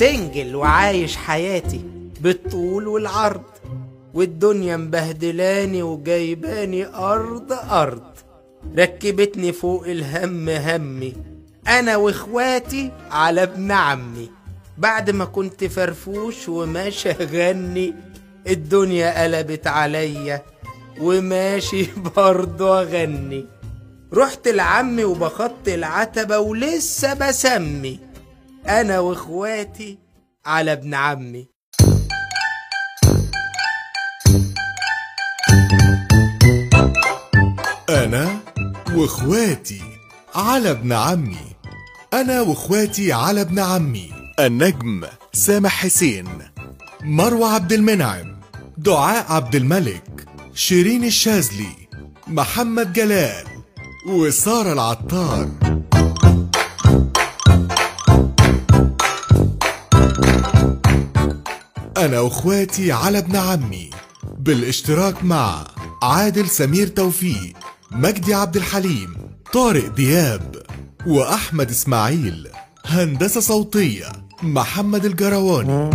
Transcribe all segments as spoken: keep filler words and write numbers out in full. سنجل وعايش حياتي بالطول والعرض، والدنيا مبهدلاني وجايباني أرض أرض، ركبتني فوق الهم همي أنا وإخواتي على ابن عمي. بعد ما كنت فرفوش وماشي أغني، الدنيا قلبت عليا وماشي برضه أغني. رحت لعمي وبخط العتبة ولسه بسمي أنا وإخواتي على ابن عمي. أنا وإخواتي على ابن عمي. أنا وإخواتي على ابن عمي. النجم سامح حسين، مروى عبد المنعم، دعاء عبد الملك، شيرين الشاذلي، محمد جلال، وسارة العطار. أنا وإخواتي على ابن عمي بالاشتراك مع عادل سمير توفيق، مجدي عبد الحليم، طارق دياب، وأحمد إسماعيل. هندسة صوتية محمد الجرواني.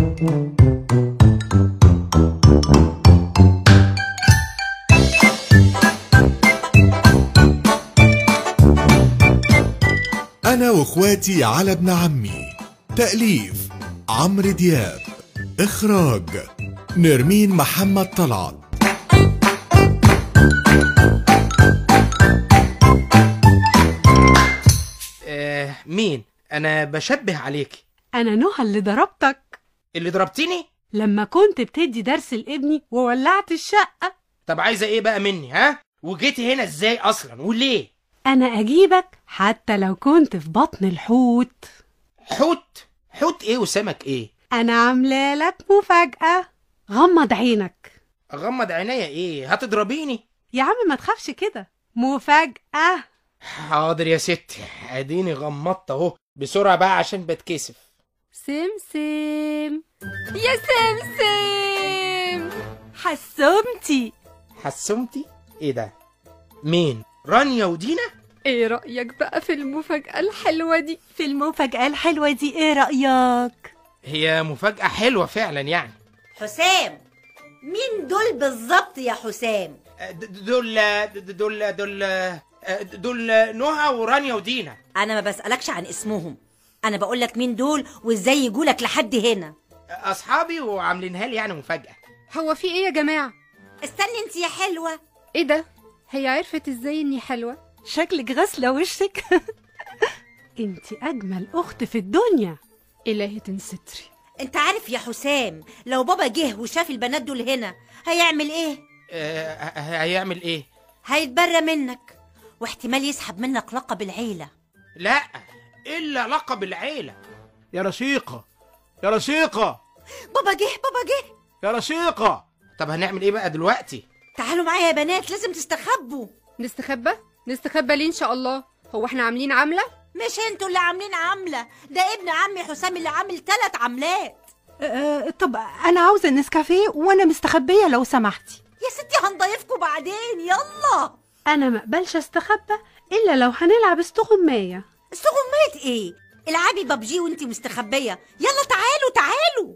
أنا وإخواتي على ابن عمي، تأليف عمرو دياب، إخراج نرمين محمد طلعت. آه مين؟ أنا بشبه عليكي. أنا نهى اللي ضربتك. اللي ضربتيني؟ لما كنت بتدي درس لابني وولعت الشقة. طب عايزة إيه بقى مني ها؟ وجيتي هنا إزاي أصلا وليه؟ أنا أجيبك حتى لو كنت في بطن الحوت. حوت؟ حوت إيه وسمك إيه؟ أنا عاملالك مفاجأة. غمض عينك. أغمض عينيا إيه؟ هتضربيني؟ يا عم ما تخافش كده، مفاجأة. حاضر يا ستي، أديني غمضت أهو. بسرعة بقى عشان بتكسف. سمسم يا سمسم، حسمتي. حسمتي؟ إيه ده؟ مين؟ رانيا ودينا؟ إيه رأيك بقى في المفاجأة الحلوة دي؟ في المفاجأة الحلوة دي إيه رأيك؟ هي مفاجأة حلوة فعلا يعني. حسام، مين دول بالظبط يا حسام؟ دول دول دول دول نهى ورانيا ودينا. انا ما بسألكش عن اسمهم، انا بقولك مين دول وازاي يجولك لحد هنا. اصحابي وعاملينها لي يعني مفاجأة. هو في ايه يا جماعة؟ استني انت يا حلوة. ايه ده؟ هي عرفت ازاي اني حلوة؟ شكلك غسلة وشك. انت اجمل اخت في الدنيا. الهي تنستري. انت عارف يا حسام، لو بابا جه وشاف البنات دول هنا هيعمل ايه؟ أه هيعمل ايه؟ هيتبرى منك، واحتمال يسحب منك لقب العيلة. لا، الا لقب العيلة. يا رشيقة يا رشيقة، بابا جه بابا جه يا رشيقة. طب هنعمل ايه بقى دلوقتي؟ تعالوا معايا يا بنات، لازم تستخبوا. نستخبى؟ نستخبى ليه ان شاء الله؟ هو احنا عاملين عملة؟ مش انتوا اللي عاملين عملة، ده ابن عمي حسام اللي عامل ثلاث عملات. أه طب انا عاوزة نسكافيه وانا مستخبية لو سمحتي. يا ستي هنضيفكم بعدين، يلا. انا ما اقبلش استخبى الا لو هنلعب استغمايه. استغمايه ايه؟ العبي ببجي وانتي مستخبيه. يلا تعالوا تعالوا.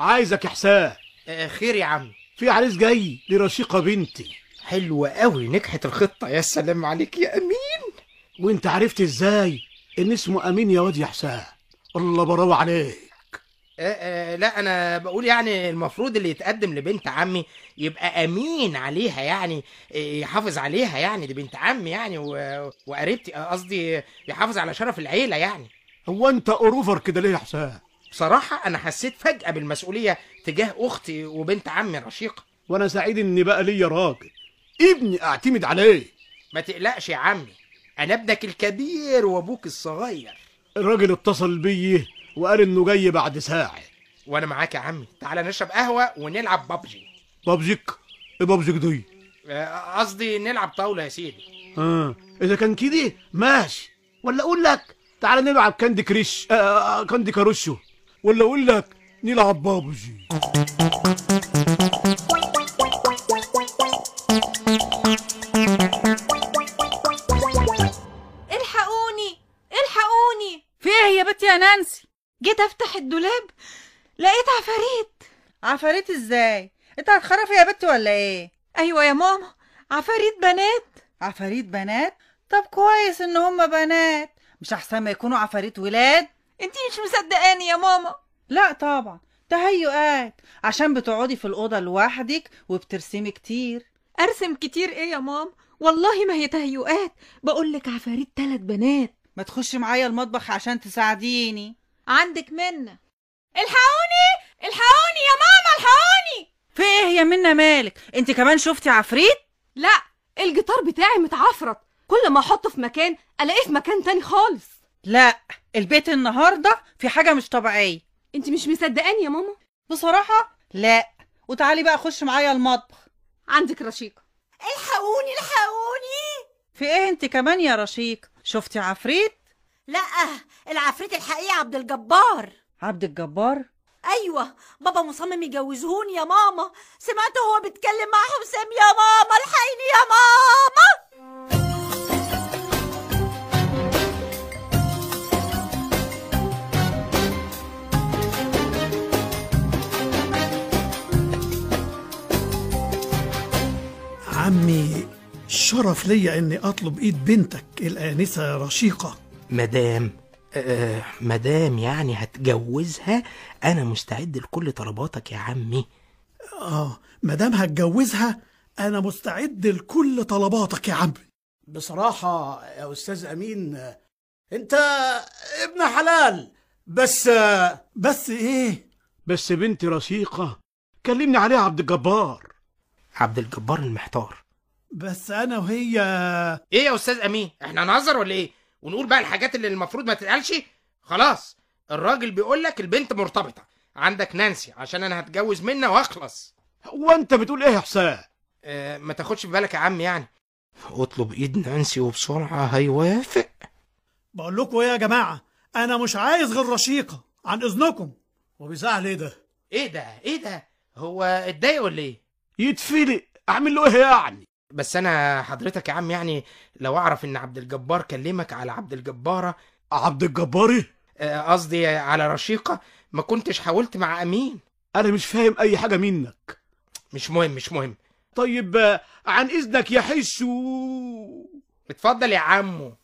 عايزك يا حسام. آه خير يا عم. في عريس جاي لرشيقه بنتي. حلوه قوي، نجحت الخطه. يا سلام عليك يا امين. وانت عرفت ازاي ان اسمه امين يا واد يا حسام؟ الله براوه عليك. آه آه لا انا بقول يعني المفروض اللي يتقدم لبنت عمي يبقى امين عليها يعني، يحافظ عليها يعني، دي بنت عمي يعني وقريبتي، قصدي يحافظ على شرف العيله يعني. هو انت اوروفر كده ليه يا حسام؟ بصراحة أنا حسيت فجأة بالمسؤولية تجاه أختي وبنت عمي رشيقة. وأنا سعيد إني بقى ليا راجل، ابني أعتمد عليه. ما تقلقش يا عمي، أنا ابنك الكبير وأبوك الصغير. الراجل اتصل بي وقال إنه جاي بعد ساعة. وأنا معاك يا عمي، تعالى نشرب قهوة ونلعب بابجي. بابجيك؟ ايه بابجي كده؟ قصدي نلعب طاوله يا سيدي. اه اذا كان كده ماشي، ولا اقول لك تعالى نلعب كاندي كريش آه كاندي كاروشو، ولا اقول لك نلعب بابجي. الحقوني الحقوني، في ايه يا بنتي يا نانسي؟ جيت افتح الدولاب لقيت عفاريت. عفاريت ازاي؟ انت هتخرفي يا بنتي ولا ايه؟ ايوه يا ماما، عفاريت بنات. عفاريت بنات؟ طب كويس ان هما بنات، مش احسن ما يكونوا عفاريت ولاد؟ انتي مش مصدقاني يا ماما. لا طبعا، تهيؤات، عشان بتقعدي في الاوضه لوحدك وبترسمي كتير. ارسم كتير ايه يا ماما؟ والله ما هي تهيؤات، بقول لك عفاريت ثلاث بنات. ما تخشي معايا المطبخ عشان تساعديني. عندك منة. الحقوني الحقوني يا ماما الحقوني. في ايه يا منة مالك؟ انت كمان شفتي عفريت؟ لا، الجيتار بتاعي متعفرت، كل ما احطه في مكان الاقيه في مكان تاني خالص. لا، البيت النهارده في حاجه مش طبيعيه. انت مش مصدقاني يا ماما؟ بصراحه لا. وتعالي بقى خش معايا المطبخ. عندك رشيقه. الحقوني الحقوني. في ايه انت كمان يا رشيقه؟ شفتي عفريت؟ لا، العفريت الحقيقي عبد الجبار. عبد الجبار؟ ايوه، بابا مصمم يجوزهوني يا ماما، سمعته هو بيتكلم مع حسام. يا ماما الحقيني يا ماما. عمي، شرف ليا اني اطلب ايد بنتك الانسه رشيقه. مدام أه مدام يعني هتجوزها؟ انا مستعد لكل طلباتك يا عمي. اه مدام هتجوزها انا مستعد لكل طلباتك يا عمي. بصراحه يا استاذ امين، انت ابن حلال. بس بس ايه؟ بس بنتي رشيقه كلمني عليها عبد الجبار. عبد الجبار المحتار. بس انا وهي ايه يا استاذ امين؟ احنا هنهزر ولا ايه؟ ونقول بقى الحاجات اللي المفروض ما تتقالش؟ خلاص، الراجل بيقول لك البنت مرتبطه. عندك نانسي، عشان انا هتجوز منها واخلص. هو انت بتقول ايه يا حسام؟ أه ما تاخدش في بالك يا عم، يعني اطلب ايد نانسي وبسرعه هيوافق. بقول لكم ايه يا جماعه، انا مش عايز غير رشيقه، عن اذنكم. وبيزعل ايه ده؟ ايه ده؟ ايه ده؟ هو اتضايق ولا ايه؟ يتفلق، اعمل له ايه يعني؟ بس انا حضرتك يا عم يعني لو اعرف ان عبد الجبار كلمك على عبد الجباره عبد الجباري قصدي على رشيقه ما كنتش حاولت مع امين. انا مش فاهم اي حاجه منك. مش مهم مش مهم. طيب عن اذنك يا حشو. اتفضل يا عمو.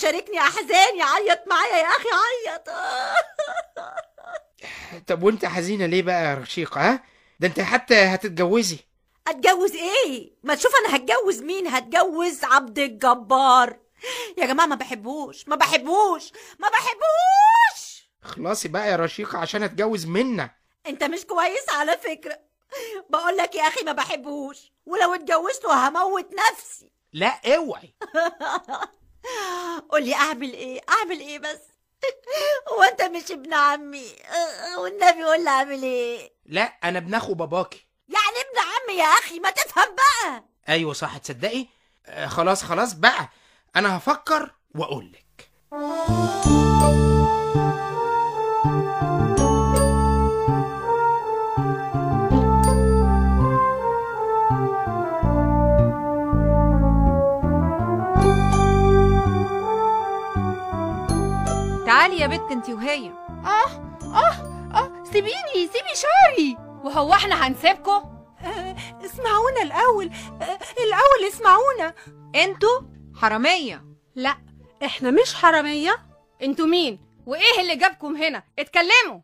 شاركني يا حزاني، عيط معايا يا اخي عيط. طب وانت حزينه ليه بقى يا رشيقه؟ ها ده انت حتى هتتجوزي. اتجوز ايه؟ ما تشوف انا هتجوز مين؟ هتجوز عبد الجبار يا جماعه. ما بحبوش ما بحبوش ما بحبوش. خلاصي بقى يا رشيقه عشان اتجوز منا. انت مش كويس على فكره، بقول لك يا اخي ما بحبوش، ولو اتجوزته هموت نفسي. لا اوعي. قولي اعمل ايه؟ اعمل ايه بس؟ هو انت مش ابن عمي؟ والنبي قولي اعمل ايه؟ لا انا ابن اخو باباكي. يعني ابن عمي يا اخي، ما تفهم بقى. ايوه صح، تصدقي؟ آه خلاص خلاص بقى، انا هفكر واقول لك. تعالي يا بت انتي وهي. اه اه اه سيبيني سيبي شعري. وهو احنا هنسيبكم؟ آه اسمعونا الاول، آه الاول اسمعونا. انتوا حراميه. لا احنا مش حراميه. انتوا مين وايه اللي جابكم هنا؟ اتكلموا.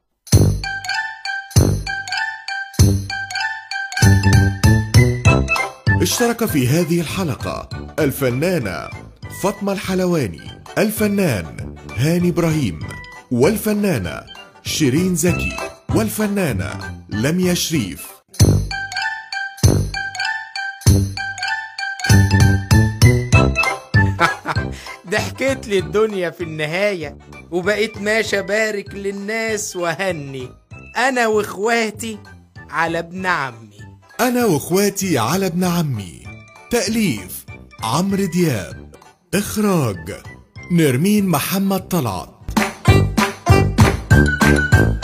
اشترك في هذه الحلقة الفنانة فاطمة الحلواني، الفنان هاني براهيم، والفنانة شيرين زكي، والفنانة لميا شريف. ضحكت لي الدنيا في النهاية، وبقيت ماشي بارك للناس وهني أنا وإخواتي على ابن عمي. أنا وإخواتي على ابن عمي، تأليف عمرو دياب، إخراج نرمين محمد طلعت.